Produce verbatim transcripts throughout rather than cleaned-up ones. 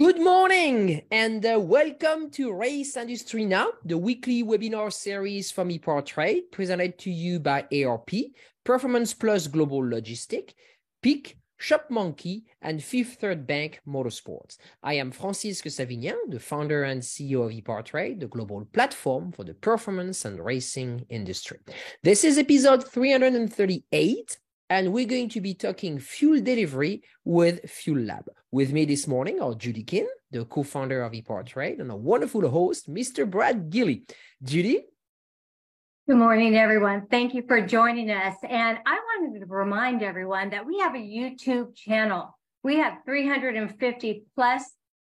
Good morning and uh, welcome to Race Industry Now, the weekly webinar series from EPARTrade, presented to you by A R P, Performance Plus Global Logistics, Peak, Shopmonkey, and Fifth Third Bank Motorsports. I am Francisque Savignan, the founder and C E O of EPARTrade, the global platform for the performance and racing industry. This is episode three hundred thirty-eight. And we're going to be talking fuel delivery with Fuelab. With me this morning are Judy Kinn, the co-founder of EPARTrade, and a wonderful host, Mister Brad Gillie. Judy? Good morning, everyone. Thank you for joining us. And I wanted to remind everyone that we have a YouTube channel. We have three hundred fifty plus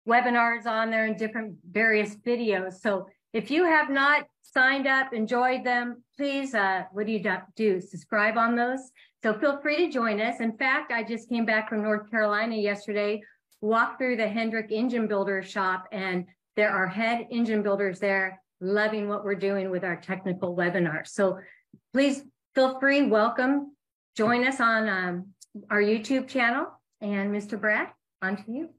webinars on there and different various videos. So if you have not signed up, enjoyed them, please, uh, what do you do? Subscribe on those. So feel free to join us. In fact, I just came back from North Carolina yesterday, walked through the Hendrick engine builder shop, and there are head engine builders there loving what we're doing with our technical webinar. So please feel free, welcome, join us on um, our YouTube channel. And Mister Brad, on to you.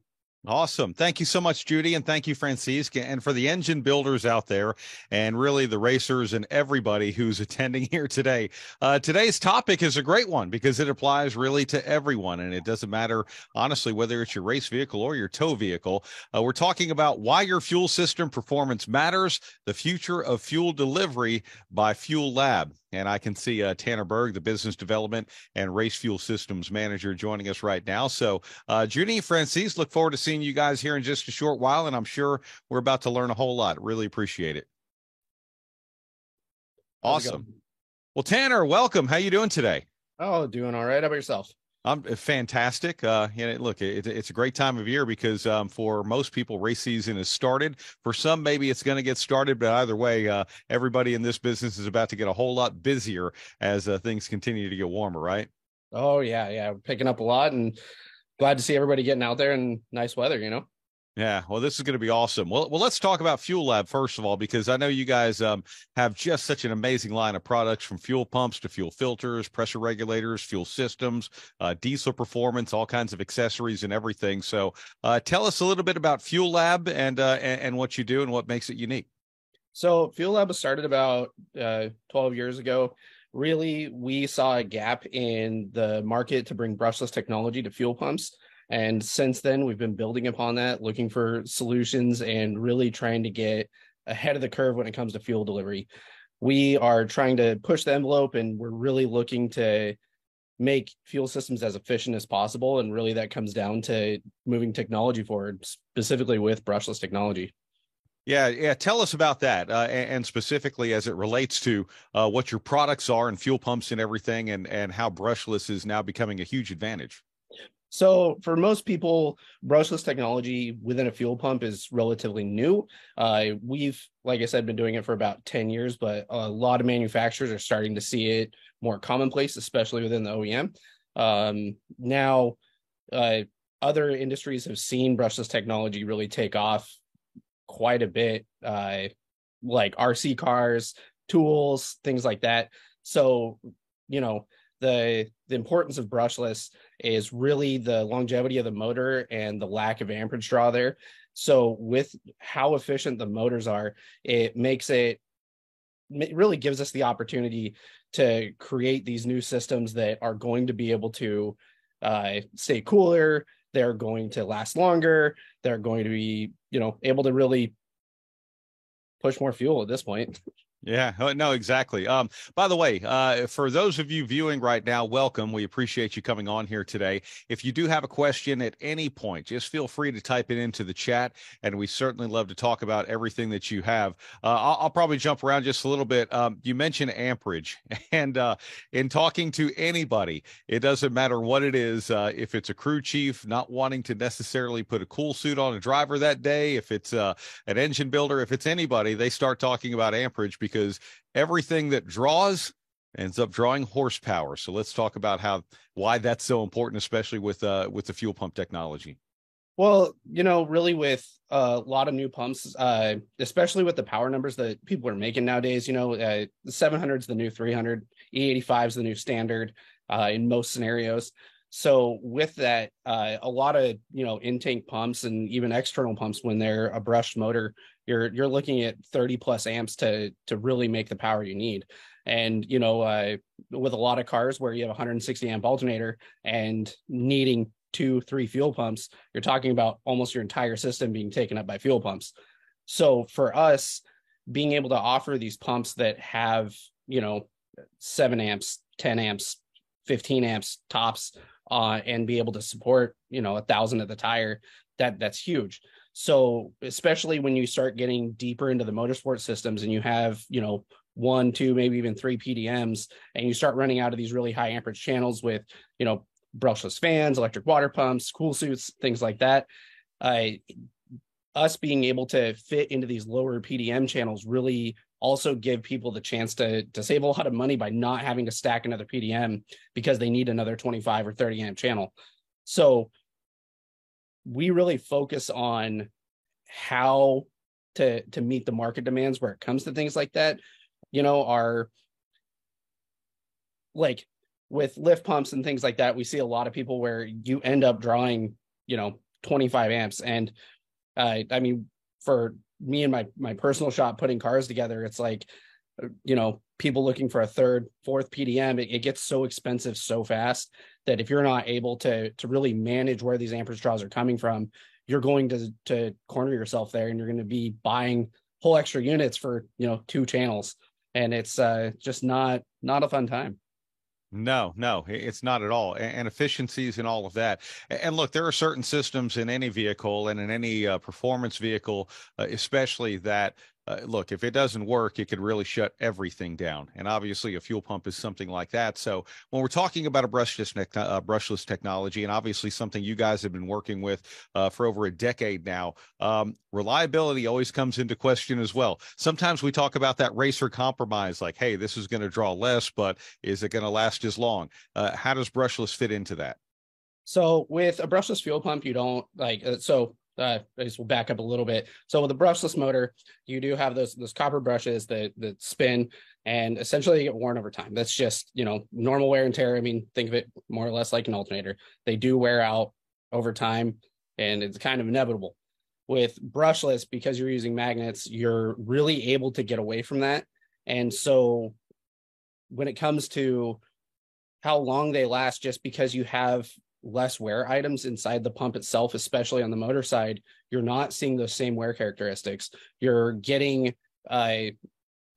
Awesome. Thank you so much, Judy. And thank you, Francisque. And for the engine builders out there and really the racers and everybody who's attending here today, uh, today's topic is a great one because it applies really to everyone. And it doesn't matter, honestly, whether it's your race vehicle or your tow vehicle. Uh, we're talking about why your fuel system performance matters, the future of fuel delivery by Fuelab. And I can see uh, Tanner Berg, the Business Development and Race Fuel Systems Manager, joining us right now. So, uh, Judy and Francisque, look forward to seeing you guys here in just a short while, and I'm sure we're about to learn a whole lot. Really appreciate it. Awesome. Well, Tanner, welcome. How you doing today? Oh, doing all right. How about yourself? I'm fantastic. Uh, and it, look, it, it's a great time of year because um, for most people, race season has started. For some, maybe it's going to get started. But either way, uh, everybody in this business is about to get a whole lot busier as uh, things continue to get warmer, right? Oh, yeah. Yeah. We're picking up a lot and glad to see everybody getting out there and nice weather, you know? Yeah, well, this is going to be awesome. Well, well, let's talk about Fuelab, first of all, because I know you guys um, have just such an amazing line of products, from fuel pumps to fuel filters, pressure regulators, fuel systems, uh, diesel performance, all kinds of accessories and everything. So uh, tell us a little bit about Fuelab and, uh, and, and what you do and what makes it unique. So Fuelab was started about uh, twelve years ago. Really, we saw a gap in the market to bring brushless technology to fuel pumps. And since then, we've been building upon that, looking for solutions and really trying to get ahead of the curve when it comes to fuel delivery. We are trying to push the envelope, and we're really looking to make fuel systems as efficient as possible. And really that comes down to moving technology forward, specifically with brushless technology. Yeah, yeah. Tell us about that, uh, and, and specifically as it relates to uh, what your products are and fuel pumps and everything, and, and how brushless is now becoming a huge advantage. So for most people, brushless technology within a fuel pump is relatively new. Uh, we've, like I said, been doing it for about ten years, but a lot of manufacturers are starting to see it more commonplace, especially within the O E M. Um, now, uh, other industries have seen brushless technology really take off quite a bit, uh, like R C cars, tools, things like that. So, you know, the the importance of brushless is really the longevity of the motor and the lack of amperage draw there. So with how efficient the motors are, it makes it, it really gives us the opportunity to create these new systems that are going to be able to uh, stay cooler. They're going to last longer. They're going to be, you know, able to really push more fuel at this point. Yeah, no, exactly. Um, by the way, uh, for those of you viewing right now, welcome. We appreciate you coming on here today. If you do have a question at any point, just feel free to type it into the chat, and we certainly love to talk about everything that you have. Uh, I'll, I'll probably jump around just a little bit. Um, you mentioned amperage, and uh, in talking to anybody, it doesn't matter what it is. Uh, if it's a crew chief not wanting to necessarily put a cool suit on a driver that day, if it's uh, an engine builder, if it's anybody, they start talking about amperage because because everything that draws ends up drawing horsepower. So let's talk about how why that's so important, especially with uh, with the fuel pump technology. Well, you know, really with a lot of new pumps, uh, especially with the power numbers that people are making nowadays, you know, uh, the seven hundred is the new three hundred, E eighty-five is the new standard uh, in most scenarios. So with that, uh, a lot of, you know, in-tank pumps and even external pumps, when they're a brushed motor, you're you're looking at thirty plus amps to to really make the power you need. And, you know, uh, with a lot of cars where you have a one hundred sixty amp alternator and needing two, three fuel pumps, you're talking about almost your entire system being taken up by fuel pumps. So for us, being able to offer these pumps that have, you know, seven amps, ten amps, fifteen amps tops, uh, and be able to support, you know, a thousand of the tire, that that's huge. So especially when you start getting deeper into the motorsport systems and you have, you know, one, two, maybe even three P D Ms, and you start running out of these really high amperage channels with, you know, brushless fans, electric water pumps, cool suits, things like that. Uh, us being able to fit into these lower P D M channels really also give people the chance to, to save a lot of money by not having to stack another P D M because they need another twenty-five or thirty amp channel. So we really focus on how to, to meet the market demands where it comes to things like that. You know, our, like with lift pumps and things like that, we see a lot of people where you end up drawing, you know, twenty-five amps. And uh, I mean, for me and my, my personal shop putting cars together, it's like, you know, people looking for a third, fourth P D M, it, it gets so expensive so fast that if you're not able to, to really manage where these amperage draws are coming from, you're going to, to corner yourself there, and you're going to be buying whole extra units for, you know, two channels. And it's uh, just not not a fun time. No, no, it's not at all. And efficiencies and all of that. And look, there are certain systems in any vehicle and in any uh, performance vehicle, uh, especially that, uh, look, if it doesn't work, it could really shut everything down. And obviously a fuel pump is something like that. So when we're talking about a brushless, uh, brushless technology, and obviously something you guys have been working with uh, for over a decade now, um, reliability always comes into question as well. Sometimes we talk about that racer compromise, like, hey, this is going to draw less, but is it going to last as long? Uh, how does brushless fit into that? So with a brushless fuel pump, you don't like, uh, so Uh, I just will back up a little bit. So with a brushless motor, you do have those those copper brushes that that spin, and essentially they get worn over time. That's just, you know, normal wear and tear. I mean, think of it more or less like an alternator. They do wear out over time, and it's kind of inevitable. With brushless, because you're using magnets, you're really able to get away from that. And so when it comes to how long they last, just because you have less wear items inside the pump itself, especially on the motor side, you're not seeing those same wear characteristics. You're getting, uh,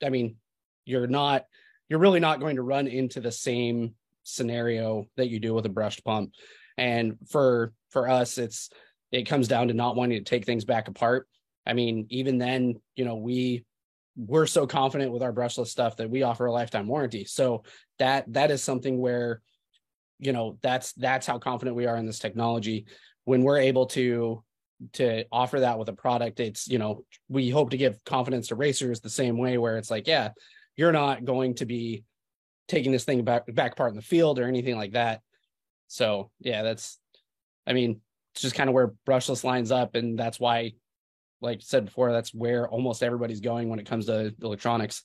I mean, you're not, you're really not going to run into the same scenario that you do with a brushed pump. And for, for us, it's, it comes down to not wanting to take things back apart. I mean, even then, you know, we we're so confident with our brushless stuff that we offer a lifetime warranty. So that, that is something where, you know, that's, that's how confident we are in this technology. When we're able to, to offer that with a product, it's, you know, we hope to give confidence to racers the same way, where it's like, yeah, you're not going to be taking this thing back, back apart in the field or anything like that. So yeah, that's, I mean, it's just kind of where brushless lines up. And that's why, like I said before, that's where almost everybody's going when it comes to electronics.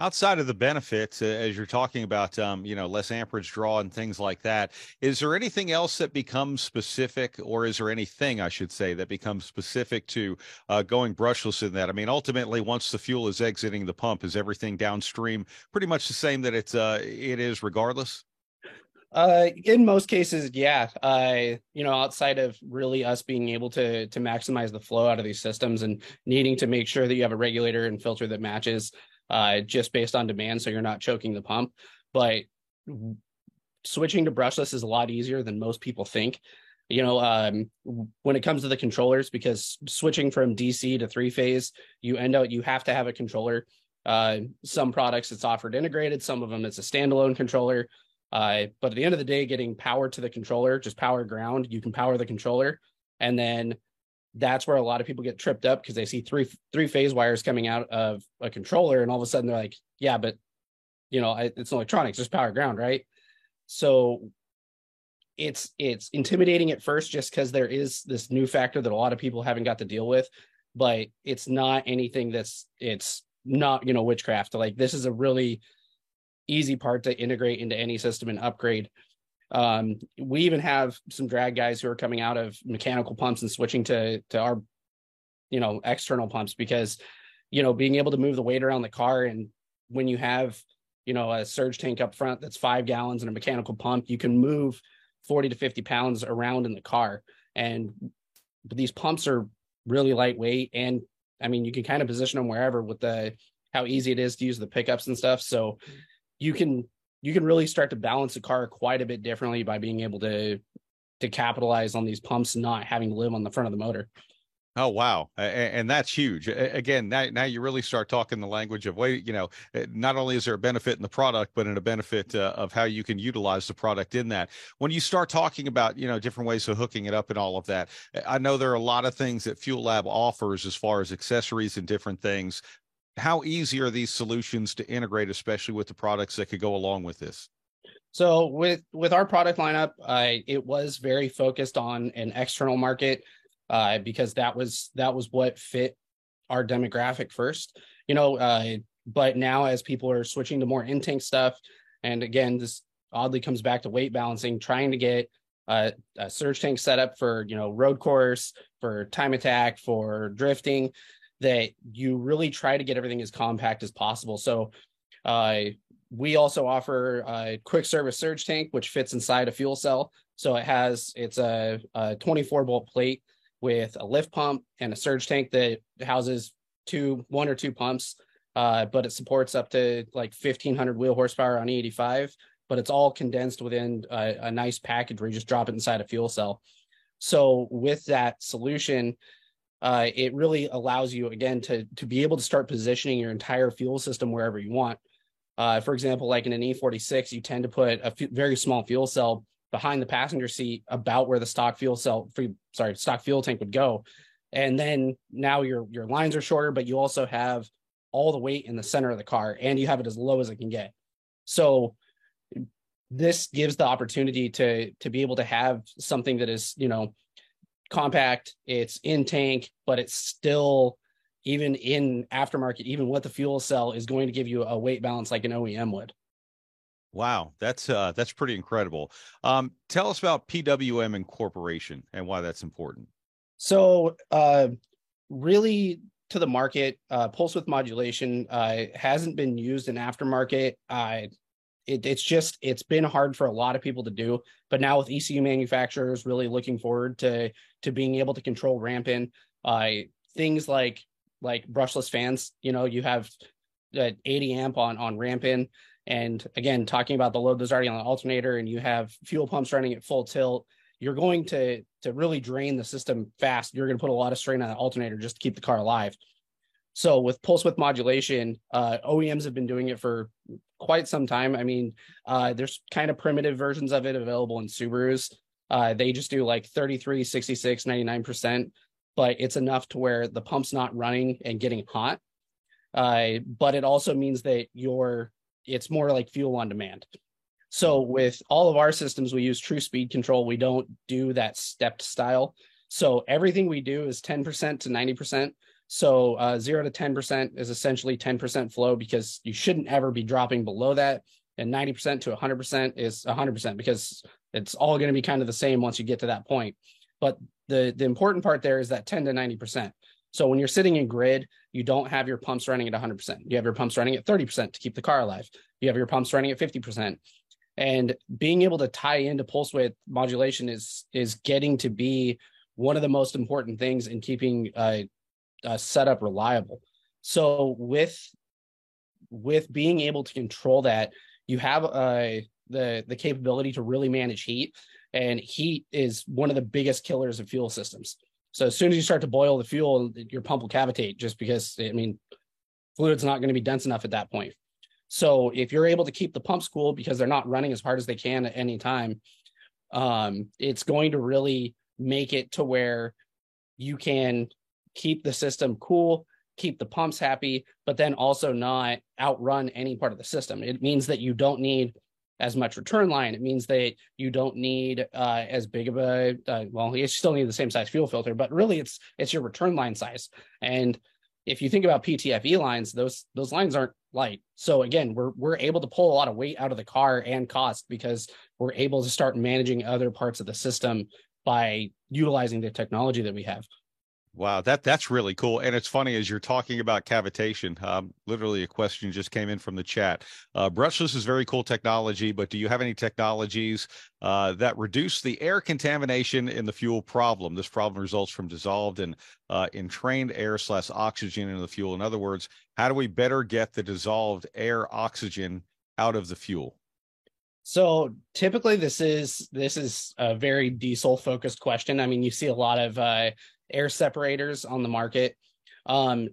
Outside of the benefits, uh, as you're talking about, um, you know, less amperage draw and things like that, is there anything else that becomes specific, or is there anything, I should say, that becomes specific to uh, going brushless in that? I mean, ultimately, once the fuel is exiting the pump, is everything downstream pretty much the same that it's uh, it is regardless? Uh, in most cases, yeah. Uh, you know, outside of really us being able to to maximize the flow out of these systems and needing to make sure that you have a regulator and filter that matches, Uh, just based on demand, so you're not choking the pump. But switching to brushless is a lot easier than most people think. You know, um, when it comes to the controllers, because switching from D C to three phase, you end up, you have to have a controller. Uh, some products it's offered integrated, some of them it's a standalone controller. Uh, but at the end of the day, getting power to the controller, just power ground, you can power the controller. And then that's where a lot of people get tripped up, because they see three three phase wires coming out of a controller, and all of a sudden they're like, yeah, but, you know, I, it's electronics, there's power ground, right? So it's it's intimidating at first, just because there is this new factor that a lot of people haven't got to deal with. But it's not anything that's, it's not, you know, witchcraft. Like, this is a really easy part to integrate into any system and upgrade. Um, we even have some drag guys who are coming out of mechanical pumps and switching to to our, you know, external pumps, because, you know, being able to move the weight around the car, and when you have, you know, a surge tank up front that's five gallons and a mechanical pump, you can move forty to fifty pounds around in the car. And these pumps are really lightweight, and I mean, you can kind of position them wherever with the how easy it is to use the pickups and stuff. So you can you can really start to balance the car quite a bit differently by being able to to capitalize on these pumps not having to live on the front of the motor. Oh, wow. And that's huge. Again, now, now you really start talking the language of, wait, you know, not only is there a benefit in the product, but in a benefit uh, of how you can utilize the product in that. When you start talking about, you know, different ways of hooking it up and all of that, I know there are a lot of things that Fuelab offers as far as accessories and different things. How easy are these solutions to integrate, especially with the products that could go along with this? So with, with our product lineup, uh, it was very focused on an external market. Uh, because that was that was what fit our demographic first, you know, uh, but now as people are switching to more in-tank stuff, and again, this oddly comes back to weight balancing, trying to get uh, a surge tank set up for, you know, road course, for time attack, for drifting, that you really try to get everything as compact as possible. So uh, we also offer a quick service surge tank, which fits inside a fuel cell. So it has, it's a, a twenty-four volt plate with a lift pump and a surge tank that houses two, one or two pumps, uh, but it supports up to like fifteen hundred wheel horsepower on E eighty-five, but it's all condensed within a, a nice package where you just drop it inside a fuel cell. So with that solution, uh, it really allows you, again, to, to be able to start positioning your entire fuel system wherever you want. Uh, for example, like in an E forty-six, you tend to put a f- very small fuel cell behind the passenger seat, about where the stock fuel cell, sorry, stock fuel tank would go. And then now your, your lines are shorter, but you also have all the weight in the center of the car, and you have it as low as it can get. So this gives the opportunity to, to be able to have something that is, you know, compact, it's in tank, but it's still, even in aftermarket, even with the fuel cell, is going to give you a weight balance like an O E M would. Wow, that's uh, that's pretty incredible. Um, tell us about P W M incorporation and why that's important. So uh, really to the market, uh, pulse width modulation uh, hasn't been used in aftermarket. Uh, it, it's just, it's been hard for a lot of people to do, but now with E C U manufacturers really looking forward to, to being able to control ramp in, uh, things like, like brushless fans, you know, you have an eighty amp on, on ramp in. And again, talking about the load that's already on the alternator, and you have fuel pumps running at full tilt, you're going to, to really drain the system fast. You're going to put a lot of strain on the alternator just to keep the car alive. So with pulse width modulation, uh, O E Ms have been doing it for quite some time. I mean, uh, there's kind of primitive versions of it available in Subarus. Uh, they just do like thirty-three, sixty-six, ninety-nine percent, but it's enough to where the pump's not running and getting hot. Uh, but it also means that you're, it's more like fuel on demand. So with all of our systems, we use true speed control. We don't do that stepped style. So everything we do is ten percent to ninety percent. So uh, zero to ten percent is essentially ten percent flow, because you shouldn't ever be dropping below that. And ninety percent to one hundred percent is one hundred percent, because it's all going to be kind of the same once you get to that point. But the, the important part there is that ten to ninety percent. So when you're sitting in grid, you don't have your pumps running at one hundred percent. You have your pumps running at thirty percent to keep the car alive. You have your pumps running at fifty percent. And being able to tie into pulse width modulation is, is getting to be one of the most important things in keeping a, a setup reliable. So with, with being able to control that, you have uh, the, the capability to really manage heat. And heat is one of the biggest killers of fuel systems. So as soon as you start to boil the fuel, your pump will cavitate, just because, I mean, fluid's not going to be dense enough at that point. So if you're able to keep the pumps cool because they're not running as hard as they can at any time, um, it's going to really make it to where you can keep the system cool, keep the pumps happy, but then also not outrun any part of the system. It means that you don't need as much return line. It means that you don't need uh, as big of a, uh, well, you still need the same size fuel filter, but really it's, it's your return line size. And if you think about P T F E lines, those those lines aren't light. So again, we're we're able to pull a lot of weight out of the car and cost because we're able to start managing other parts of the system by utilizing the technology that we have. Wow, that that's really cool. And it's funny, as you're talking about cavitation, um, literally a question just came in from the chat. Uh, brushless is very cool technology, but do you have any technologies uh, that reduce the air contamination in the fuel problem? This problem results from dissolved and uh, entrained air slash oxygen in the fuel. In other words, how do we better get the dissolved air oxygen out of the fuel? So typically this is, this is a very diesel focused question. I mean, you see a lot of uh, air separators on the market. Um,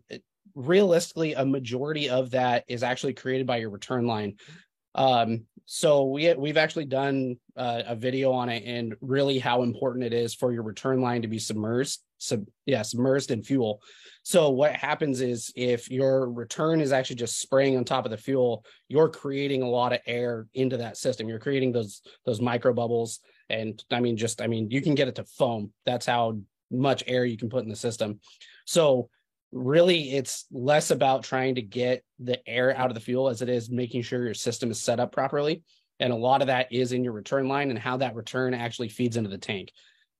realistically, a majority of that is actually created by your return line. Um, so we, we've actually done uh, a video on it and really how important it is for your return line to be submerged, sub, yeah, submerged in fuel. So what happens is if your return is actually just spraying on top of the fuel, you're creating a lot of air into that system. You're creating those, those micro bubbles. And I mean, just, I mean, you can get it to foam. That's how much air you can put in the system. So really it's less about trying to get the air out of the fuel as it is making sure your system is set up properly. And a lot of that is in your return line and how that return actually feeds into the tank.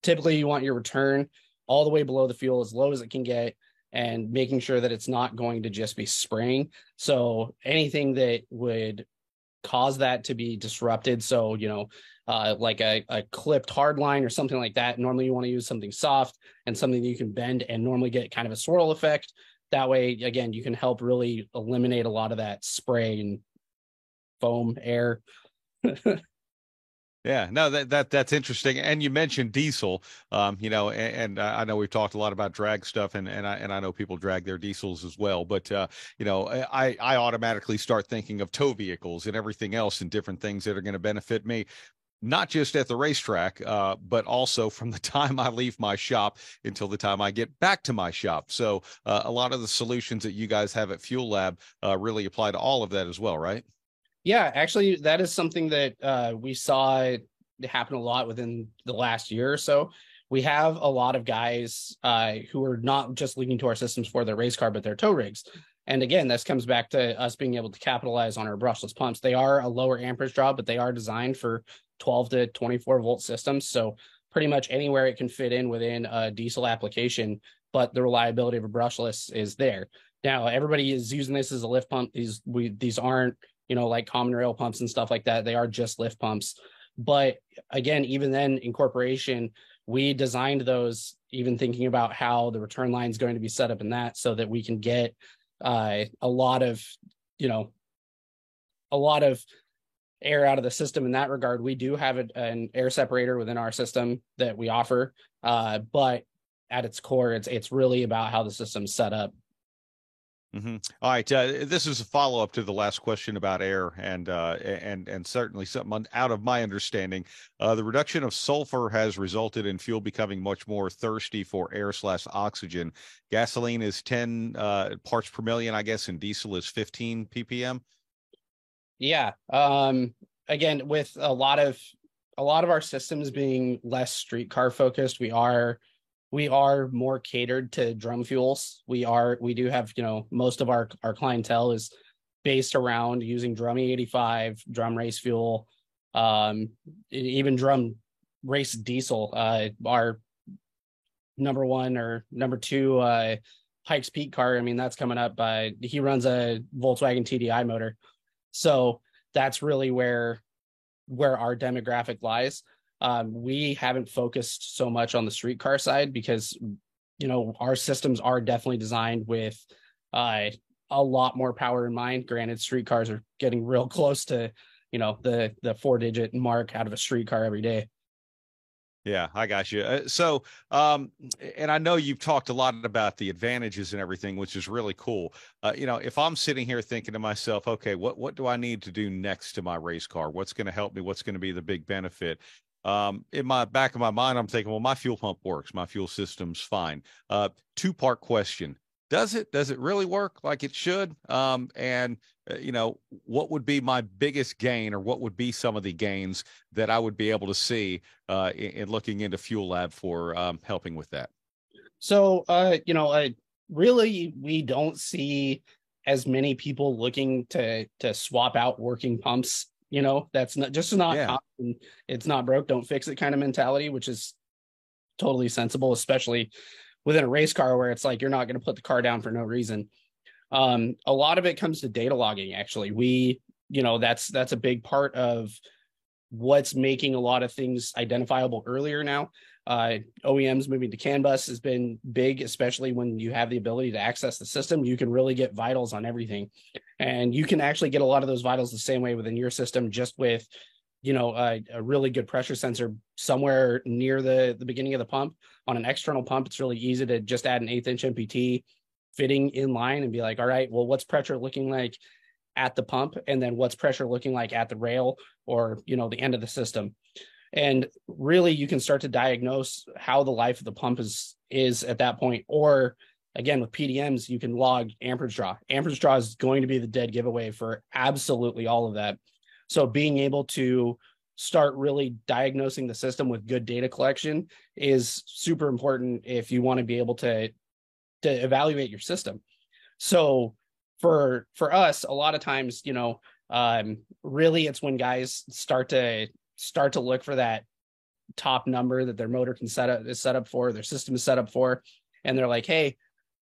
Typically you want your return all the way below the fuel as low as it can get and making sure that it's not going to just be spraying. So anything that would cause that to be disrupted. So, you know, Uh, like a, a clipped hard line or something like that. Normally you want to use something soft and something that you can bend and normally get kind of a swirl effect. That way, again, you can help really eliminate a lot of that spray and foam air. Yeah, no, that, that that's interesting. And you mentioned diesel, um, you know, and, and I know we've talked a lot about drag stuff and, and I, and I know people drag their diesels as well, but, uh, you know, I, I automatically start thinking of tow vehicles and everything else and different things that are going to benefit me, not just at the racetrack, uh, but also from the time I leave my shop until the time I get back to my shop. So uh, a lot of the solutions that you guys have at Fuelab uh, really apply to all of that as well, right? Yeah, actually, that is something that uh, we saw happen a lot within the last year or so. We have a lot of guys uh, who are not just linking to our systems for their race car, but their tow rigs. And again, this comes back to us being able to capitalize on our brushless pumps. They are a lower amperage draw, but they are designed for twelve to twenty-four volt systems. So pretty much anywhere it can fit in within a diesel application, but the reliability of a brushless is there. Now, everybody is using this as a lift pump. These we these aren't, you know, like common rail pumps and stuff like that. They are just lift pumps. But again, even then in corporation, we designed those even thinking about how the return line is going to be set up in that so that we can get uh, a lot of, you know, a lot of air out of the system in that regard. We do have a, an air separator within our system that we offer, uh, but at its core, it's it's really about how the system's set up. Mm-hmm. All right. Uh, this is a follow up to the last question about air and uh, and and certainly something out of my understanding. Uh, the reduction of sulfur has resulted in fuel becoming much more thirsty for air slash oxygen. Gasoline is ten uh, parts per million, I guess, and diesel is fifteen P P M. Yeah. Um, again, with a lot of a lot of our systems being less street car focused, we are. We are more catered to drum fuels. We are, we do have, you know, most of our, our clientele is based around using drum E eighty-five, drum race fuel, um, even drum race diesel. Uh, our number one or number two uh, Pikes Peak car, I mean, that's coming up. Uh, he runs a Volkswagen T D I motor. So that's really where, where our demographic lies. Um, we haven't focused so much on the streetcar side because, you know, our systems are definitely designed with uh, a lot more power in mind. Granted, streetcars are getting real close to, you know, the the four digit mark out of a streetcar every day. Yeah, I got you. Uh, so, um, and I know you've talked a lot about the advantages and everything, which is really cool. Uh, you know, if I'm sitting here thinking to myself, okay, what what do I need to do next to my race car? What's going to help me? What's going to be the big benefit? Um, in my back of my mind, I'm thinking, well, my fuel pump works. My fuel system's fine. Uh, two part question. Does it, does it really work like it should? Um, and uh, you know, what would be my biggest gain or what would be some of the gains that I would be able to see, uh, in, in looking into Fuelab for, um, helping with that? So, uh, you know, uh, really we don't see as many people looking to to swap out working pumps. You know, that's not just not yeah. common. It's not broke, don't fix it kind of mentality, which is totally sensible, especially within a race car where it's like you're not going to put the car down for no reason. Um, a lot of it comes to data logging, actually. We, you know, that's that's a big part of what's making a lot of things identifiable earlier now. Uh, O E Ms moving to C A N bus has been big, especially when you have the ability to access the system. You can really get vitals on everything, and you can actually get a lot of those vitals the same way within your system, just with, you know, a, a really good pressure sensor somewhere near the, the beginning of the pump. On an external pump, it's really easy to just add an eighth inch M P T fitting in line and be like, all right, well, what's pressure looking like at the pump? And then what's pressure looking like at the rail or, you know, the end of the system? And really you can start to diagnose how the life of the pump is, is at that point. Or again, with P D Ms, you can log amperage draw. Amperage draw is going to be the dead giveaway for absolutely all of that. So being able to start really diagnosing the system with good data collection is super important if you want to be able to, to evaluate your system. So for, for us, a lot of times, you know, um, really it's when guys start to start to look for that top number that their motor can set up is set up for, their system is set up for. And they're like, hey,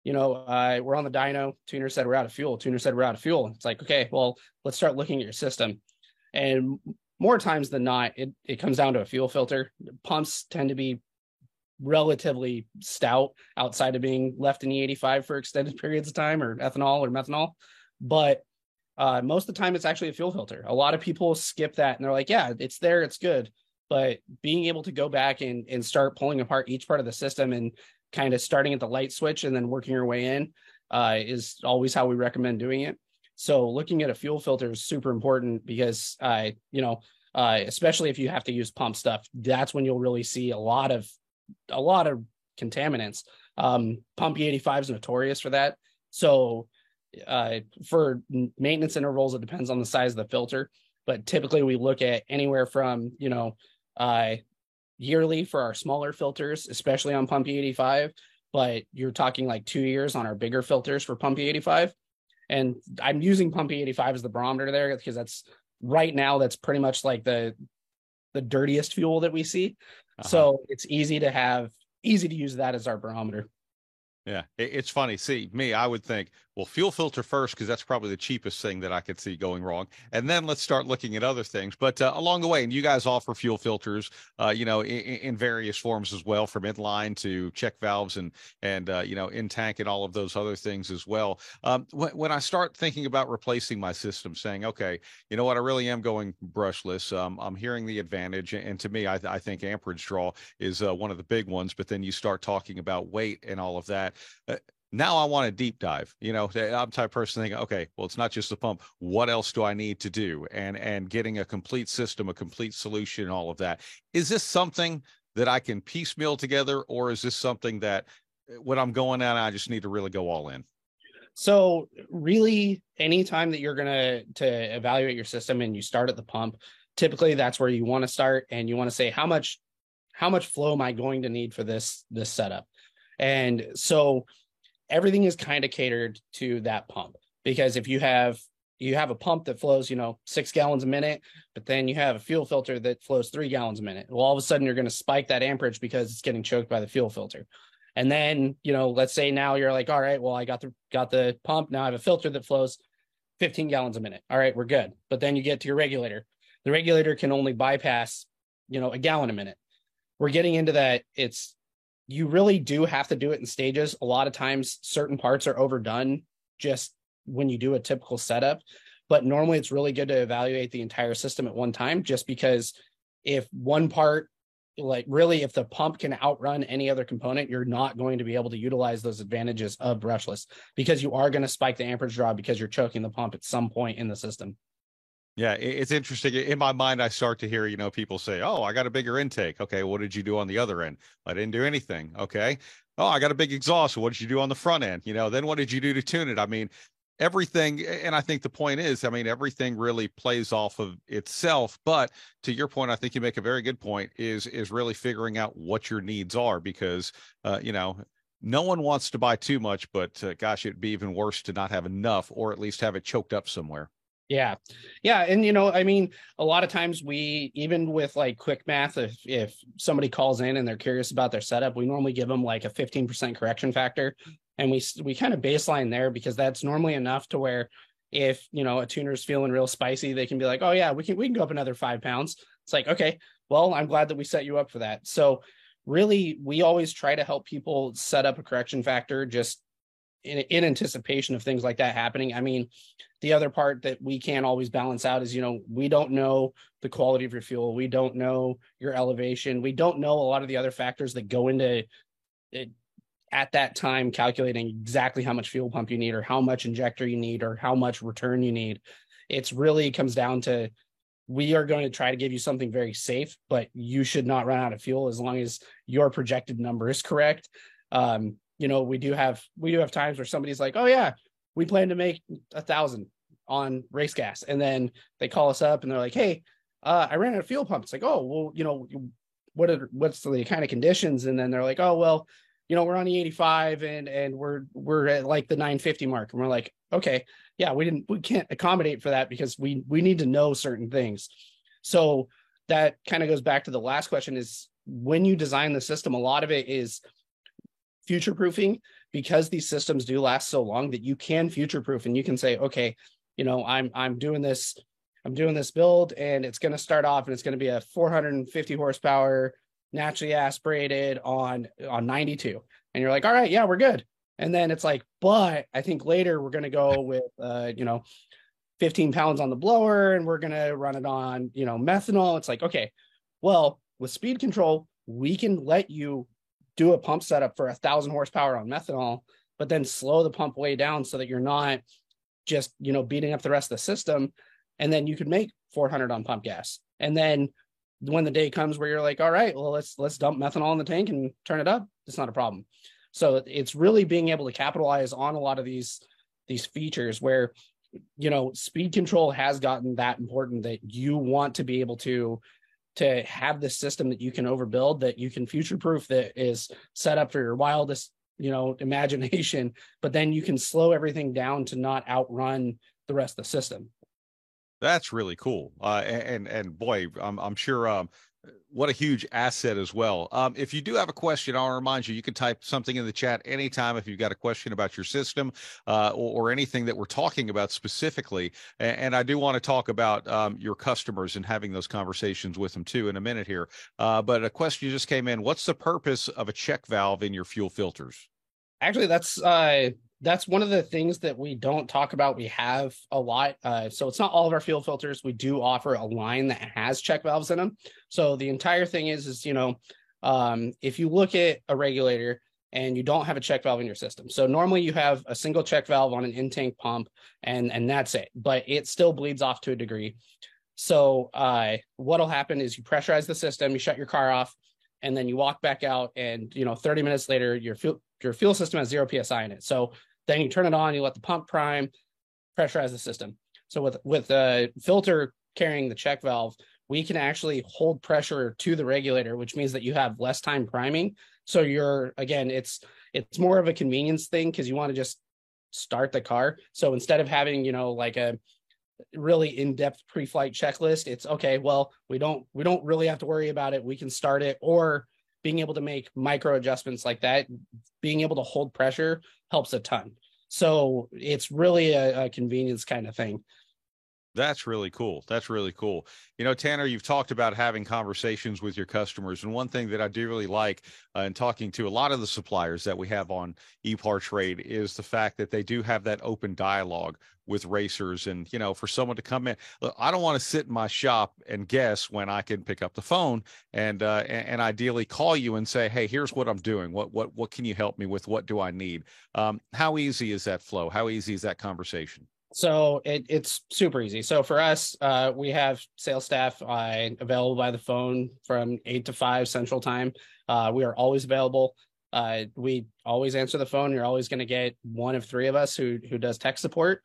you know, uh, we're on the dyno. Tuner said we're out of fuel. Tuner said we're out of fuel. It's like, okay, well, let's start looking at your system. And more times than not, it, it comes down to a fuel filter. Pumps tend to be relatively stout outside of being left in E eighty-five for extended periods of time, or ethanol or methanol. But Uh, most of the time, it's actually a fuel filter. A lot of people skip that and they're like, yeah, it's there, it's good. But being able to go back and, and start pulling apart each part of the system and kind of starting at the light switch and then working your way in uh, is always how we recommend doing it. So looking at a fuel filter is super important because, uh, you know, uh, especially if you have to use pump stuff, that's when you'll really see a lot of a lot of contaminants. Um, pump E eighty-five is notorious for that. So Uh, for maintenance intervals, it depends on the size of the filter, but typically we look at anywhere from, you know, uh, yearly for our smaller filters, especially on pump E eighty-five, but you're talking like two years on our bigger filters for pump E eighty-five. And I'm using pump E eighty-five as the barometer there because that's right now, that's pretty much like the, the dirtiest fuel that we see. Uh-huh. So it's easy to have, easy to use that as our barometer. Yeah, it's funny. See, me, I would think, well, fuel filter first, because that's probably the cheapest thing that I could see going wrong. And then let's start looking at other things. But uh, along the way, and you guys offer fuel filters, uh, you know, in, in various forms as well, from inline to check valves and, and uh, you know, in tank and all of those other things as well. Um, when, when I start thinking about replacing my system, saying, okay, you know what, I really am going brushless. Um, I'm hearing the advantage. And to me, I, I think amperage draw is uh, one of the big ones. But then you start talking about weight and all of that. Uh, now I want to deep dive. You know, I'm the type of person thinking, okay, well, it's not just the pump. What else do I need to do? And and getting a complete system, a complete solution, all of that. Is this something that I can piecemeal together, or is this something that when I'm going out, I just need to really go all in? So really, anytime that you're gonna to evaluate your system and you start at the pump, typically that's where you want to start, and you want to say how much how much flow am I going to need for this this setup. And so everything is kind of catered to that pump, because if you have, you have a pump that flows, you know, six gallons a minute, but then you have a fuel filter that flows three gallons a minute. Well, all of a sudden you're going to spike that amperage because it's getting choked by the fuel filter. And then, you know, let's say now you're like, all right, well, I got the, got the pump. Now I have a filter that flows fifteen gallons a minute. All right, we're good. But then you get to your regulator. The regulator can only bypass, you know, a gallon a minute. We're getting into that. It's, you really do have to do it in stages. A lot of times certain parts are overdone just when you do a typical setup, but normally it's really good to evaluate the entire system at one time, just because if one part, like really, if the pump can outrun any other component, you're not going to be able to utilize those advantages of brushless, because you are going to spike the amperage draw because you're choking the pump at some point in the system. Yeah, it's interesting. In my mind, I start to hear, you know, people say, oh, I got a bigger intake. Okay, what did you do on the other end? I didn't do anything. Okay. Oh, I got a big exhaust. What did you do on the front end? You know, then what did you do to tune it? I mean, everything. And I think the point is, I mean, everything really plays off of itself. But to your point, I think you make a very good point, is, is really figuring out what your needs are, because, uh, you know, no one wants to buy too much, but uh, gosh, it'd be even worse to not have enough, or at least have it choked up somewhere. Yeah. Yeah. And, you know, I mean, a lot of times we, even with like quick math, if, if somebody calls in and they're curious about their setup, we normally give them like a fifteen percent correction factor. And we, we kind of baseline there, because that's normally enough to where if, you know, a tuner's feeling real spicy, they can be like, oh yeah, we can, we can go up another five pounds. It's like, okay, well, I'm glad that we set you up for that. So really, we always try to help people set up a correction factor just in, in anticipation of things like that happening. I mean, the other part that we can't always balance out is, you know, we don't know the quality of your fuel. We don't know your elevation. We don't know a lot of the other factors that go into it at that time, calculating exactly how much fuel pump you need, or how much injector you need, or how much return you need. It's really comes down to, we are going to try to give you something very safe, but you should not run out of fuel as long as your projected number is correct. Um, you know, we do have, we do have times where somebody's like, oh yeah, we plan to make a thousand on race gas. And then they call us up and they're like, hey, uh, I ran out of fuel pump. It's like, oh, well, you know, what are, what's the kind of conditions? And then they're like, oh, well, you know, we're on E eighty-five and, and we're, we're at like the nine fifty mark. And we're like, okay, yeah, we didn't, we can't accommodate for that, because we, we need to know certain things. So that kind of goes back to the last question, is when you design the system, a lot of it is future proofing, because these systems do last so long that you can future-proof, and you can say, okay, you know, I'm I'm doing this, I'm doing this build, and it's going to start off, and it's going to be a four hundred fifty horsepower naturally aspirated on on ninety-two, and you're like, all right, yeah, we're good. And then it's like, but I think later we're going to go with, uh, you know, fifteen pounds on the blower, and we're going to run it on, you know, methanol. It's like, okay, well, with speed control, we can let you do a pump setup for a thousand horsepower on methanol, but then slow the pump way down so that you're not just, you know, beating up the rest of the system. And then you could make four hundred on pump gas. And then when the day comes where you're like, all right, well, let's, let's dump methanol in the tank and turn it up, it's not a problem. So it's really being able to capitalize on a lot of these, these features where, you know, speed control has gotten that important, that you want to be able to to have this system that you can overbuild, that you can future-proof, that is set up for your wildest, you know, imagination, but then you can slow everything down to not outrun the rest of the system. That's really cool. Uh, and, and boy, I'm, I'm sure, um, what a huge asset as well. Um, if you do have a question, I'll remind you, you can type something in the chat anytime if you've got a question about your system uh, or, or anything that we're talking about specifically. And, and I do want to talk about um, your customers and having those conversations with them too in a minute here. Uh, but a question just came in. What's the purpose of a check valve in your fuel filters? Actually, that's uh, that's one of the things that we don't talk about. We have a lot. Uh, so it's not all of our fuel filters. We do offer a line that has check valves in them. So the entire thing is, is you know, um, if you look at a regulator and you don't have a check valve in your system. So normally you have a single check valve on an in-tank pump, and, and that's it. But it still bleeds off to a degree. So uh, what'll happen is you pressurize the system, you shut your car off, and then you walk back out, and, you know, thirty minutes later, your fuel your fuel system has zero P S I in it. So then you turn it on, you let the pump prime, pressurize the system. So with, with the filter carrying the check valve, we can actually hold pressure to the regulator, which means that you have less time priming. So you're, again, it's, it's more of a convenience thing, because you want to just start the car. So instead of having, you know, like a really in-depth pre-flight checklist, it's okay, well, we don't, we don't really have to worry about it. We can start it, or being able to make micro adjustments like that, being able to hold pressure helps a ton. So it's really a, a convenience kind of thing. That's really cool. That's really cool. You know, Tanner, you've talked about having conversations with your customers. And one thing that I do really like uh, in talking to a lot of the suppliers that we have on EPARTrade is the fact that they do have that open dialogue with racers. And, you know, for someone to come in, look, I don't want to sit in my shop and guess when I can pick up the phone and, uh, and, and ideally call you and say, hey, here's what I'm doing. What, what, what can you help me with? What do I need? Um, how easy is that flow? How easy is that conversation? So it, it's super easy. So for us, uh, we have sales staff uh, available by the phone from eight to five central time. Uh, we are always available. Uh, we always answer the phone. You're always going to get one of three of us who who does tech support.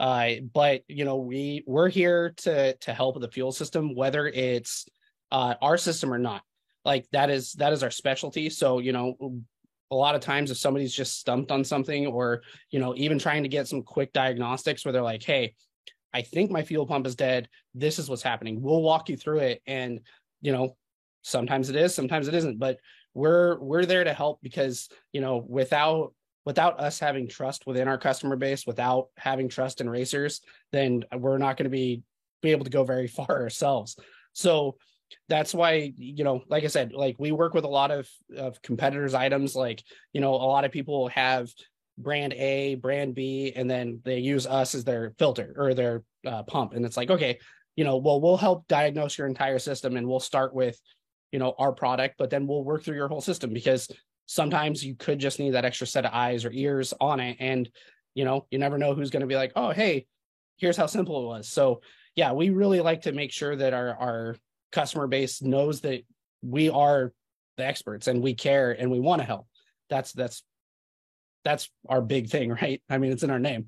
Uh, but, you know, we we're here to to help with the fuel system, whether it's uh, our system or not. Like that is that is our specialty. So, you know, a lot of times if somebody's just stumped on something, or, you know, even trying to get some quick diagnostics where they're like, hey, I think my fuel pump is dead. This is what's happening. We'll walk you through it. And, you know, sometimes it is, sometimes it isn't, but we're, we're there to help, because, you know, without, without us having trust within our customer base, without having trust in racers, then we're not going to be, be able to go very far ourselves. So that's why, you know, like I said, like we work with a lot of, of competitors' items. Like, you know, a lot of people have brand A, brand B, and then they use us as their filter or their uh, pump. And it's like, okay, you know, well, we'll help diagnose your entire system, and we'll start with, you know, our product, but then we'll work through your whole system, because sometimes you could just need that extra set of eyes or ears on it. And, you know, you never know who's going to be like, oh, hey, here's how simple it was. So yeah, we really like to make sure that our, our customer base knows that we are the experts and we care and we want to help. That's, that's, that's our big thing, right? I mean, it's in our name.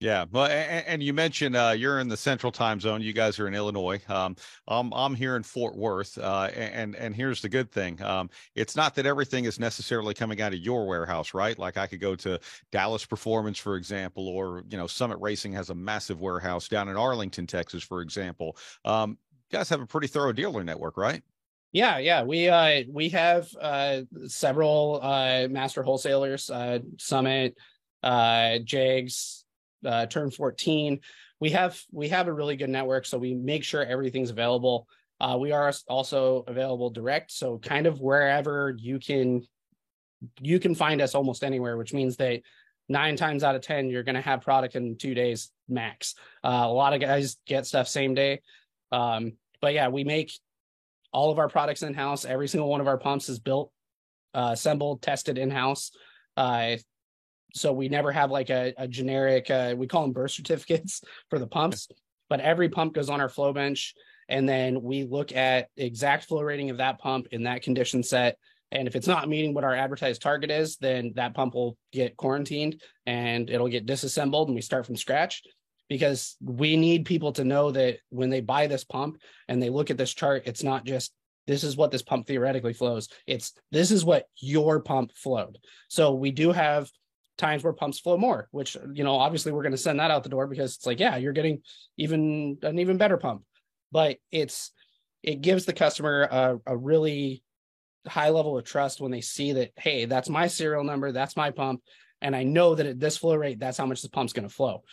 Yeah. Well, and, and you mentioned uh, you're in the central time zone. You guys are in Illinois. Um, I'm, I'm here in Fort Worth. Uh, and, and here's the good thing. Um, it's not that everything is necessarily coming out of your warehouse, right? Like I could go to Dallas Performance, for example, or, you know, Summit Racing has a massive warehouse down in Arlington, Texas, for example. Um, you guys have a pretty thorough dealer network, right? Yeah, yeah, we uh, we have uh, several uh, master wholesalers, uh, Summit, uh, Jags, uh, Turn fourteen. We have we have a really good network, so we make sure everything's available. Uh, we are also available direct, so kind of wherever you can, you can find us almost anywhere. Which means that nine times out of ten, you're going to have product in two days max. Uh, a lot of guys get stuff same day, um, but yeah, we make all of our products in-house. Every single one of our pumps is built, uh, assembled, tested in-house. Uh, so we never have like a, a generic, uh, we call them birth certificates for the pumps, but every pump goes on our flow bench. And then we look at exact flow rating of that pump in that condition set. And if it's not meeting what our advertised target is, then that pump will get quarantined and it'll get disassembled and we start from scratch. Because we need people to know that when they buy this pump and they look at this chart, it's not just, this is what this pump theoretically flows. It's, this is what your pump flowed. So we do have times where pumps flow more, which, you know, obviously we're going to send that out the door because it's like, yeah, you're getting even an even better pump, but it's, it gives the customer a, a really high level of trust when they see that, hey, that's my serial number, that's my pump. And I know that at this flow rate, that's how much the pump's going to flow.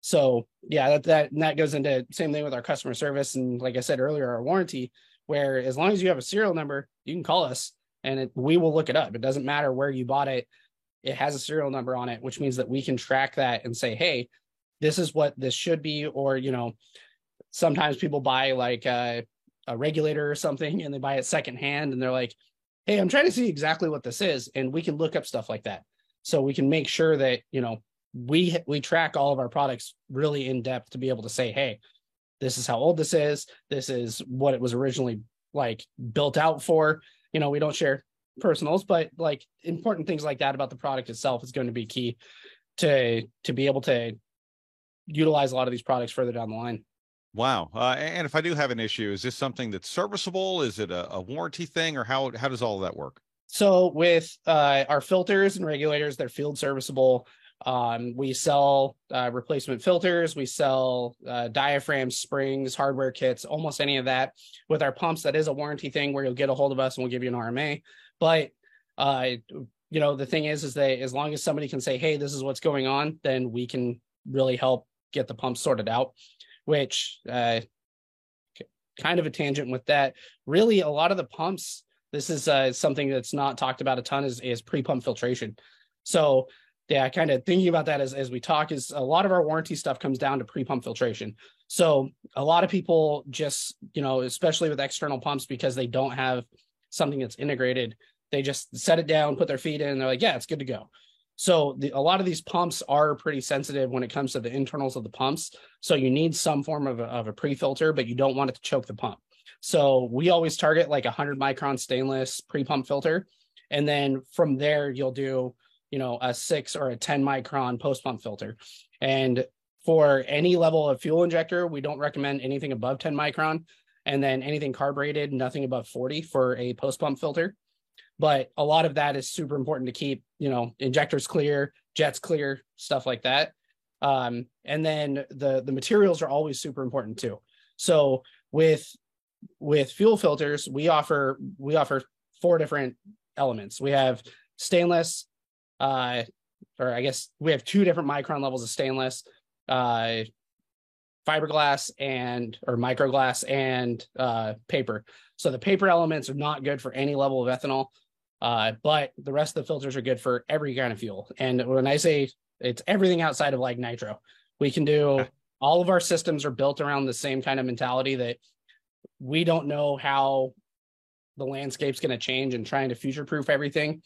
So yeah, that, that, and that goes into same thing with our customer service. And like I said earlier, our warranty, where as long as you have a serial number, you can call us and it, we will look it up. It doesn't matter where you bought it. It has a serial number on it, which means that we can track that and say, hey, this is what this should be. Or, you know, sometimes people buy like a, a regulator or something and they buy it secondhand and they're like, hey, I'm trying to see exactly what this is. And we can look up stuff like that. So we can make sure that, you know, we we track all of our products really in depth to be able to say, hey, this is how old this is. This is what it was originally like built out for. You know, we don't share personals, but like important things like that about the product itself is going to be key to to be able to utilize a lot of these products further down the line. Wow. Uh, and if I do have an issue, is this something that's serviceable? Is it a, a warranty thing, or how, how does all of that work? So with uh, our filters and regulators, they're field serviceable. Um, we sell uh, replacement filters, we sell uh, diaphragms, springs, hardware kits, almost any of that. With our pumps, that is a warranty thing where you'll get a hold of us and we'll give you an R M A. But, uh, you know, the thing is, is that as long as somebody can say, hey, this is what's going on, then we can really help get the pump sorted out, which uh, kind of a tangent with that. Really, a lot of the pumps, this is uh, something that's not talked about a ton, is, is pre-pump filtration. So yeah, kind of thinking about that as, as we talk, is a lot of our warranty stuff comes down to pre-pump filtration. So a lot of people just, you know, especially with external pumps, because they don't have something that's integrated, they just set it down, put their feet in, and they're like, yeah, it's good to go. So the, a lot of these pumps are pretty sensitive when it comes to the internals of the pumps. So you need some form of a, of a pre-filter, but you don't want it to choke the pump. So we always target like a one hundred micron stainless pre-pump filter. And then from there, you'll do, you know, a six or a ten micron post pump filter. And for any level of fuel injector, we don't recommend anything above ten micron, and then anything carbureted, nothing above forty for a post pump filter. But a lot of that is super important to keep, you know, injectors clear, jets clear, stuff like that. Um, and then the, the materials are always super important too. So with, with fuel filters, we offer, we offer four different elements. We have stainless, uh, or I guess we have two different micron levels of stainless, uh, fiberglass and, or microglass and, uh, paper. So the paper elements are not good for any level of ethanol, uh, but the rest of the filters are good for every kind of fuel. And when I say it's everything outside of like nitro, we can do, all of our systems are built around the same kind of mentality that we don't know how the landscape's going to change and trying to future proof everything.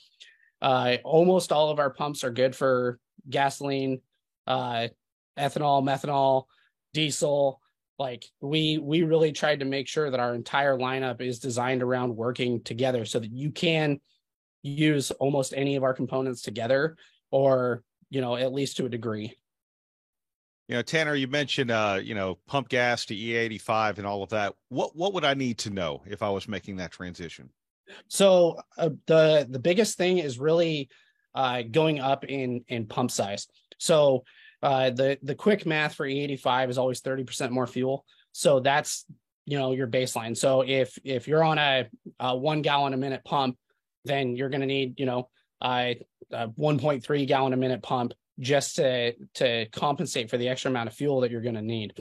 Uh, almost all of our pumps are good for gasoline, uh, ethanol, methanol, diesel. Like we, we really tried to make sure that our entire lineup is designed around working together so that you can use almost any of our components together, or, you know, at least to a degree. You know, Tanner, you mentioned, uh, you know, pump gas to E eighty-five and all of that. What, what would I need to know if I was making that transition? So uh, the, the biggest thing is really uh, going up in, in pump size. So uh, the, the quick math for E eighty-five is always thirty percent more fuel. So that's, you know, your baseline. So if, if you're on a, a one gallon a minute pump, then you're going to need, you know, uh, a one point three gallon a minute pump just to, to compensate for the extra amount of fuel that you're going to need.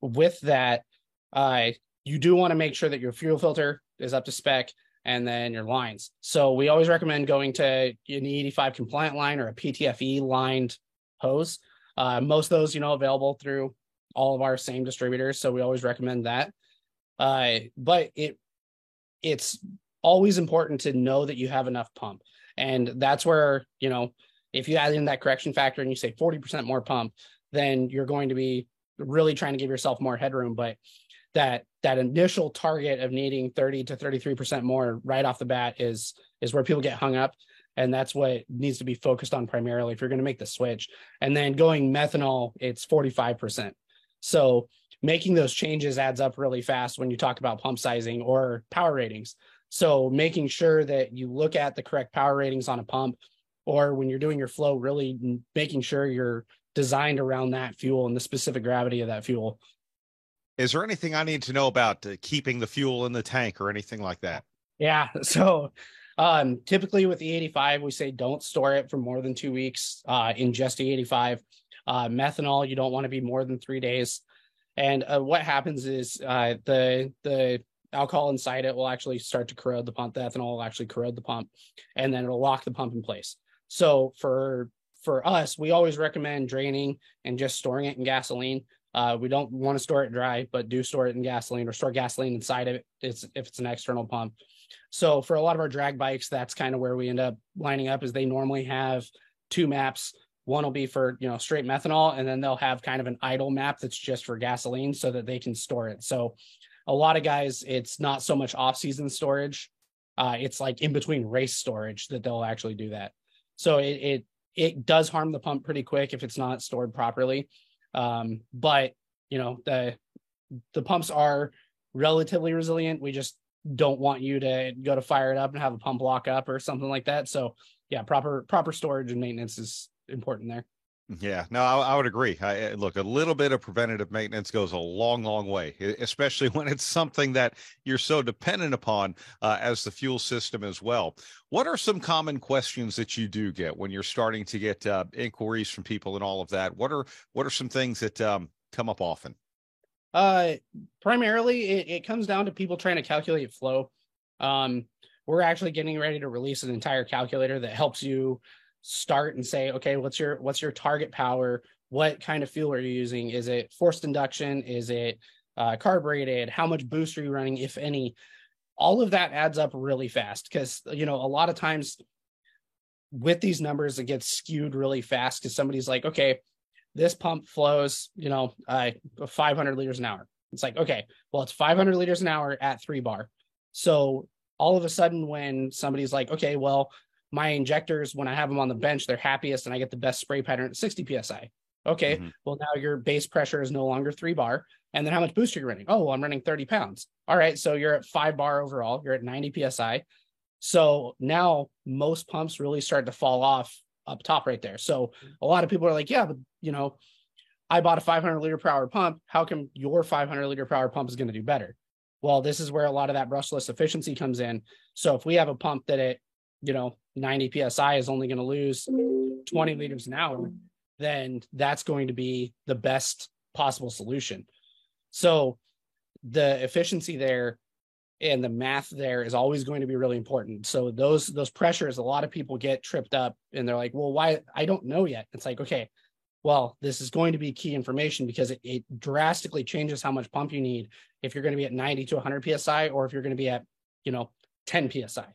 With that, uh, you do want to make sure that your fuel filter is up to spec, and then your lines. So we always recommend going to an E eighty-five compliant line or a P T F E lined hose. Uh, most of those, you know, available through all of our same distributors. So we always recommend that. Uh, but it it's always important to know that you have enough pump. And that's where, you know, if you add in that correction factor and you say forty percent more pump, then you're going to be really trying to give yourself more headroom. But that that initial target of needing thirty to thirty-three percent more right off the bat is, is where people get hung up. And that's what needs to be focused on primarily if you're going to make the switch. And then going methanol, it's forty-five percent. So making those changes adds up really fast when you talk about pump sizing or power ratings. So making sure that you look at the correct power ratings on a pump, or when you're doing your flow, really making sure you're designed around that fuel and the specific gravity of that fuel. Is there anything I need to know about uh, keeping the fuel in the tank or anything like that? Yeah. So um, typically with E eighty-five, we say don't store it for more than two weeks uh, in just E eighty-five. Uh, methanol, you don't want to be more than three days. And uh, what happens is uh, the the alcohol inside it will actually start to corrode the pump. The ethanol will actually corrode the pump, and then it'll lock the pump in place. So for for us, we always recommend draining and just storing it in gasoline. Uh, we don't want to store it dry, but do store it in gasoline, or store gasoline inside of it if it's an external pump. So for a lot of our drag bikes, that's kind of where we end up lining up, is they normally have two maps. One will be for, you know, straight methanol, and then they'll have kind of an idle map that's just for gasoline so that they can store it. So a lot of guys, it's not so much off-season storage. Uh, it's like in between race storage that they'll actually do that. So it it it does harm the pump pretty quick if it's not stored properly. Um, but you know, the, the pumps are relatively resilient. We just don't want you to go to fire it up and have a pump lock up or something like that. So yeah, proper, proper storage and maintenance is important there. Yeah, no, I, I would agree. I, look, a little bit of preventative maintenance goes a long, long way, especially when it's something that you're so dependent upon uh, as the fuel system as well. What are some common questions that you do get when you're starting to get uh, inquiries from people and all of that? What are what are some things that um, come up often? Uh, primarily, it, it comes down to people trying to calculate flow. Um, we're actually getting ready to release an entire calculator that helps you start and say, okay, what's your what's your target power? What kind of fuel are you using? Is it forced induction? Is it uh, carbureted? How much boost are you running, if any? All of that adds up really fast because, you know, a lot of times with these numbers, it gets skewed really fast because somebody's like, okay, this pump flows, you know, uh, five hundred liters an hour. It's like, okay, well, it's five hundred liters an hour at three bar. So all of a sudden when somebody's like, okay, well, my injectors, when I have them on the bench, they're happiest and I get the best spray pattern at sixty P S I. Okay, mm-hmm. Well, now your base pressure is no longer three bar. And then how much boost are you running? Oh, well, I'm running thirty pounds. All right, so you're at five bar overall. You're at ninety P S I. So now most pumps really start to fall off up top right there. So a lot of people are like, yeah, but you know, I bought a five hundred liter per hour pump. How come your five hundred liter per hour pump is going to do better? Well, this is where a lot of that brushless efficiency comes in. So if we have a pump that at, you know, ninety P S I is only going to lose twenty liters an hour, then that's going to be the best possible solution. So the efficiency there and the math there is always going to be really important. So those, those pressures, a lot of people get tripped up and they're like, well, why? I don't know yet. It's like, okay, well, this is going to be key information because it, it drastically changes how much pump you need. If you're going to be at ninety to one hundred P S I, or if you're going to be at, you know, ten P S I.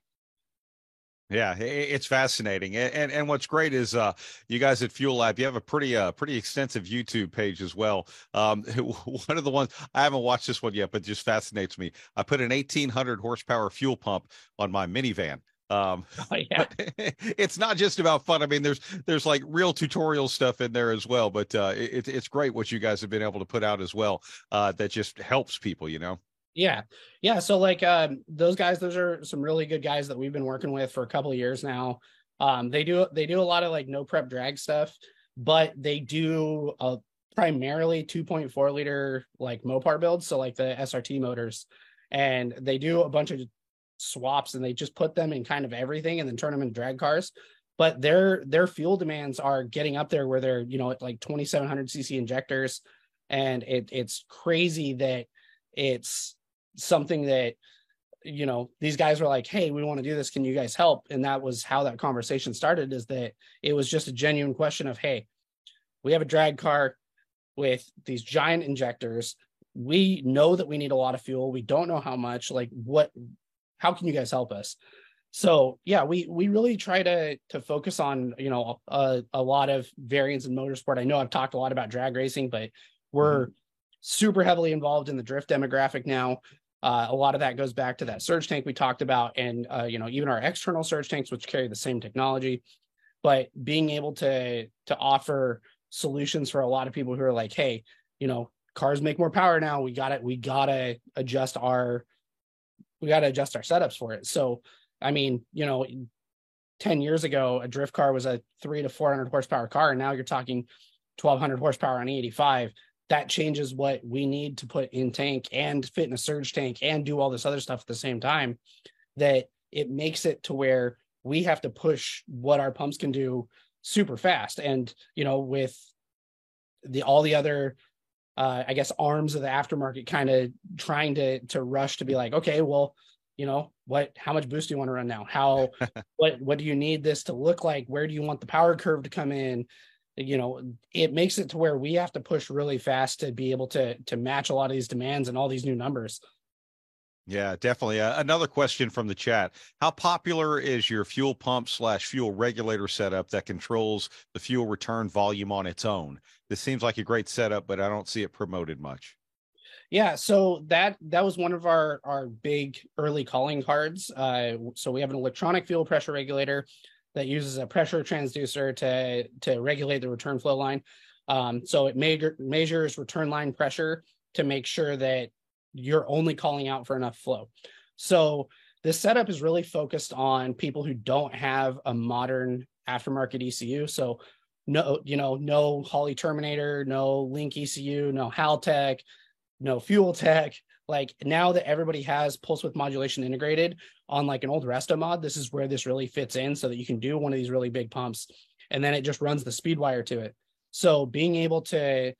Yeah, it's fascinating. And, and and what's great is uh, you guys at Fuelab, you have a pretty uh, pretty extensive YouTube page as well. Um, one of the ones, I haven't watched this one yet, but just fascinates me. I put an eighteen hundred horsepower fuel pump on my minivan. Um, oh, yeah. It's not just about fun. I mean, there's there's like real tutorial stuff in there as well. But uh, it, it's great what you guys have been able to put out as well. Uh, that just helps people, you know. Yeah. Yeah. So like um, those guys, those are some really good guys that we've been working with for a couple of years now. Um, they do they do a lot of like no prep drag stuff, but they do uh, primarily two point four liter like Mopar builds. So like the S R T motors, and they do a bunch of swaps and they just put them in kind of everything and then turn them into drag cars. But their their fuel demands are getting up there where they're, you know, at like twenty-seven hundred C C injectors. And it it's crazy that it's something that, you know, these guys were like, hey, we want to do this. Can you guys help? And that was how that conversation started, is that it was just a genuine question of, hey, we have a drag car with these giant injectors. We know that we need a lot of fuel. We don't know how much, like what, how can you guys help us? So yeah, we, we really try to, to focus on, you know, a, a lot of variants in motorsport. I know I've talked a lot about drag racing, but we're, mm-hmm. super heavily involved in the drift demographic now. Uh, a lot of that goes back to that surge tank we talked about, and uh, you know, even our external surge tanks, which carry the same technology. But being able to to offer solutions for a lot of people who are like, hey, you know, cars make more power now. We got it. We gotta adjust our we gotta adjust our setups for it. So, I mean, you know, ten years ago, a drift car was a three to four hundred horsepower car, and now you're talking twelve hundred horsepower on E eighty-five. That changes what we need to put in tank and fit in a surge tank and do all this other stuff at the same time, that it makes it to where we have to push what our pumps can do super fast. And, you know, with the, all the other, uh, I guess, arms of the aftermarket kind of trying to, to rush to be like, okay, well, you know, what, how much boost do you want to run now? How, what, what do you need this to look like? Where do you want the power curve to come in? You know, it makes it to where we have to push really fast to be able to to match a lot of these demands and all these new numbers. Yeah, definitely. Uh, another question from the chat. How popular is your fuel pump slash fuel regulator setup that controls the fuel return volume on its own? This seems like a great setup, but I don't see it promoted much. Yeah, so that that was one of our, our big early calling cards. Uh, so we have an electronic fuel pressure regulator that uses a pressure transducer to, to regulate the return flow line. Um, so it major, measures return line pressure to make sure that you're only calling out for enough flow. So this setup is really focused on people who don't have a modern aftermarket E C U. So no, you know, no Holley Terminator, no Link E C U, no Haltech, no Fuel Tech. Like now that everybody has pulse width modulation integrated on like an old resto mod, this is where this really fits in so that you can do one of these really big pumps and then it just runs the speed wire to it. So being able to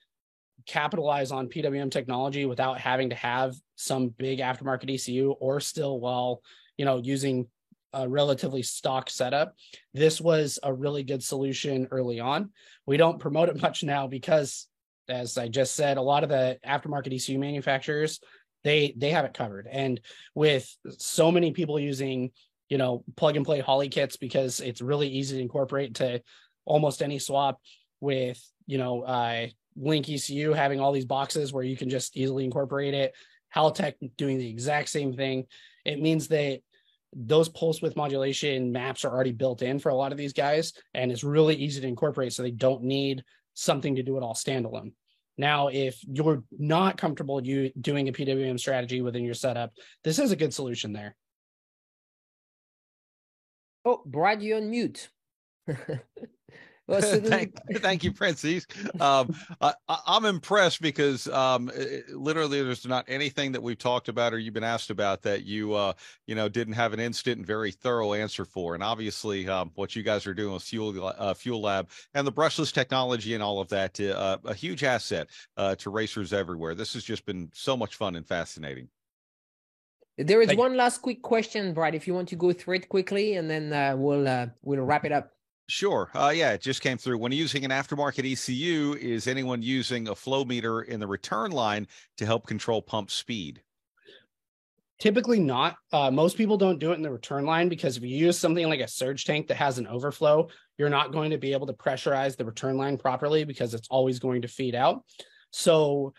capitalize on P W M technology without having to have some big aftermarket E C U, or still while, you know, using a relatively stock setup, this was a really good solution early on. We don't promote it much now because, as I just said, a lot of the aftermarket E C U manufacturers, They they have it covered. And with so many people using, you know, plug and play Holley kits, because it's really easy to incorporate to almost any swap, with, you know, uh, Link E C U having all these boxes where you can just easily incorporate it, Haltech doing the exact same thing. It means that those pulse width modulation maps are already built in for a lot of these guys, and it's really easy to incorporate. So they don't need something to do it all standalone. Now, if you're not comfortable you doing a P W M strategy within your setup, this is a good solution there. Oh, Brad, you're on mute. Well, so thank, thank you, Francisque. Um, I, I'm impressed because um, it, literally there's not anything that we've talked about or you've been asked about that you, uh, you know, didn't have an instant and very thorough answer for. And obviously um, what you guys are doing with Fuel, uh, Fuel Lab and the brushless technology and all of that, uh, a huge asset uh, to racers everywhere. This has just been so much fun and fascinating. There is thank one last quick question, Brad, if you want to go through it quickly, and then uh, we'll uh, we'll wrap it up. Sure. Uh, yeah, it just came through. When using an aftermarket E C U, is anyone using a flow meter in the return line to help control pump speed? Typically not. Uh, most people don't do it in the return line because if you use something like a surge tank that has an overflow, you're not going to be able to pressurize the return line properly because it's always going to feed out. So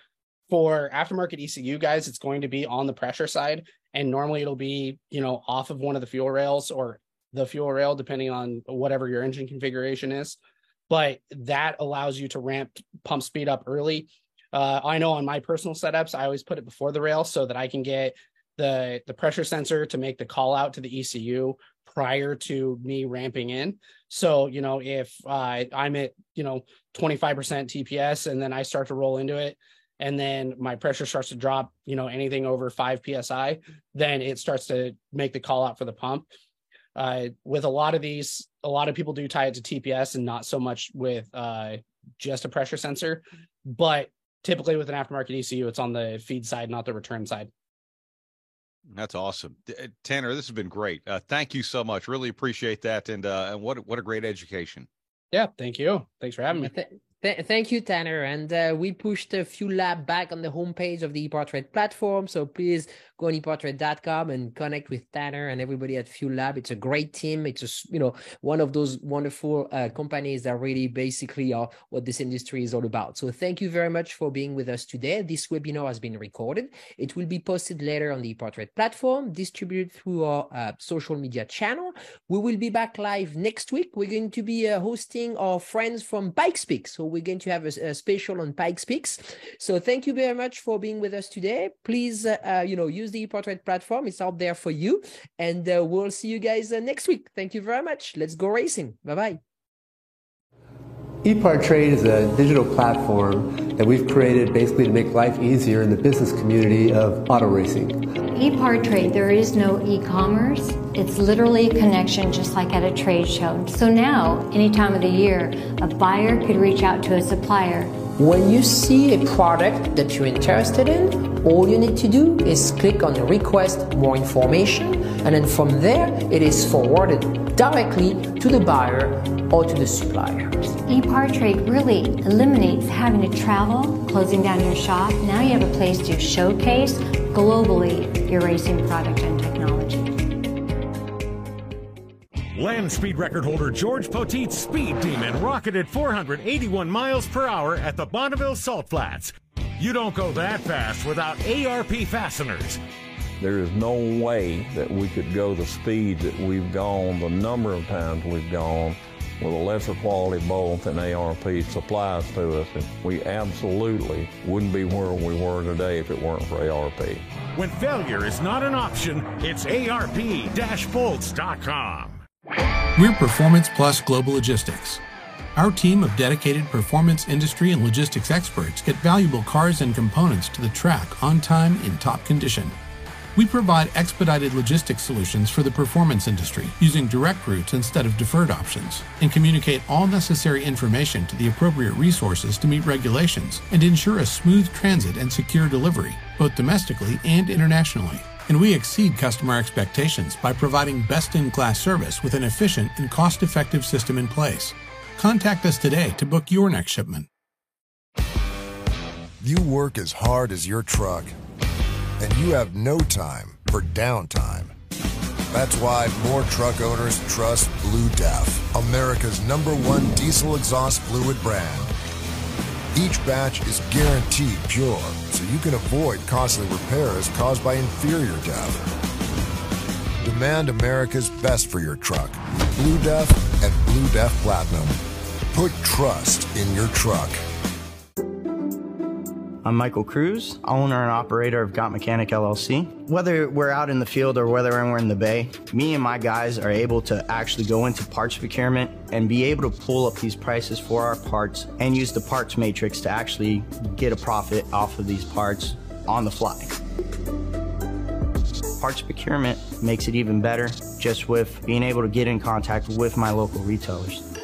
for aftermarket E C U guys, it's going to be on the pressure side. And normally it'll be, you know, off of one of the fuel rails or the fuel rail, depending on whatever your engine configuration is, but that allows you to ramp pump speed up early. Uh, I know on my personal setups, I always put it before the rail so that I can get the, the pressure sensor to make the call out to the E C U prior to me ramping in. So, you know, if uh, I'm at, you know, twenty-five percent T P S and then I start to roll into it, and then my pressure starts to drop, you know, anything over five P S I, then it starts to make the call out for the pump. Uh, with a lot of these, a lot of people do tie it to T P S and not so much with uh, just a pressure sensor, but typically with an aftermarket E C U, it's on the feed side, not the return side. That's awesome. Tanner, this has been great. Uh, thank you so much. Really appreciate that. And, uh, and what, what a great education. Yeah. Thank you. Thanks for having me. Th th thank you, Tanner. And uh, we pushed the Fuelab back on the homepage of the EPARTrade platform. So please go on ePartrade dot com and connect with Tanner and everybody at Fuelab. It's a great team. It's a, you know, one of those wonderful uh, companies that really basically are what this industry is all about. So thank you very much for being with us today. This webinar has been recorded. It will be posted later on the EPARTrade platform, distributed through our uh, social media channel. We will be back live next week. We're going to be uh, hosting our friends from Pikes Peak. So we're going to have a, a special on Pikes Peak. So thank you very much for being with us today. Please, uh, you know, use the EPARTrade platform. It's out there for you. And uh, we'll see you guys uh, next week. Thank you very much. Let's go racing. Bye-bye. EPARTrade is a digital platform that we've created basically to make life easier in the business community of auto racing. EPARTrade, there is no e-commerce. It's literally a connection just like at a trade show. So now, any time of the year, a buyer could reach out to a supplier. When you see a product that you're interested in, all you need to do is click on the request more information, and then from there it is forwarded directly to the buyer or to the supplier. EPARTrade really eliminates having to travel, closing down your shop. Now you have a place to showcase globally your racing product and technology. Land speed record holder George Poteet's Speed Demon rocketed four hundred eighty-one miles per hour at the Bonneville Salt Flats. You don't go that fast without A R P fasteners. There is no way that we could go the speed that we've gone, the number of times we've gone, with a lesser quality bolt than A R P supplies to us. And we absolutely wouldn't be where we were today if it weren't for A R P. When failure is not an option, it's A R P bolts dot com. We're Performance Plus Global Logistics. Our team of dedicated performance industry and logistics experts get valuable cars and components to the track on time in top condition. We provide expedited logistics solutions for the performance industry using direct routes instead of deferred options, and communicate all necessary information to the appropriate resources to meet regulations and ensure a smooth transit and secure delivery, both domestically and internationally. And we exceed customer expectations by providing best-in-class service with an efficient and cost-effective system in place. Contact us today to book your next shipment. You work as hard as your truck, and you have no time for downtime. That's why more truck owners trust BlueDEF, America's number one diesel exhaust fluid brand. Each batch is guaranteed pure, so you can avoid costly repairs caused by inferior D E F. Demand America's best for your truck. BlueDEF and BlueDEF Platinum. Put trust in your truck. I'm Michael Cruz, owner and operator of Got Mechanic L L C. Whether we're out in the field or whether we're in the bay, me and my guys are able to actually go into parts procurement and be able to pull up these prices for our parts and use the parts matrix to actually get a profit off of these parts on the fly. Parts procurement makes it even better just with being able to get in contact with my local retailers.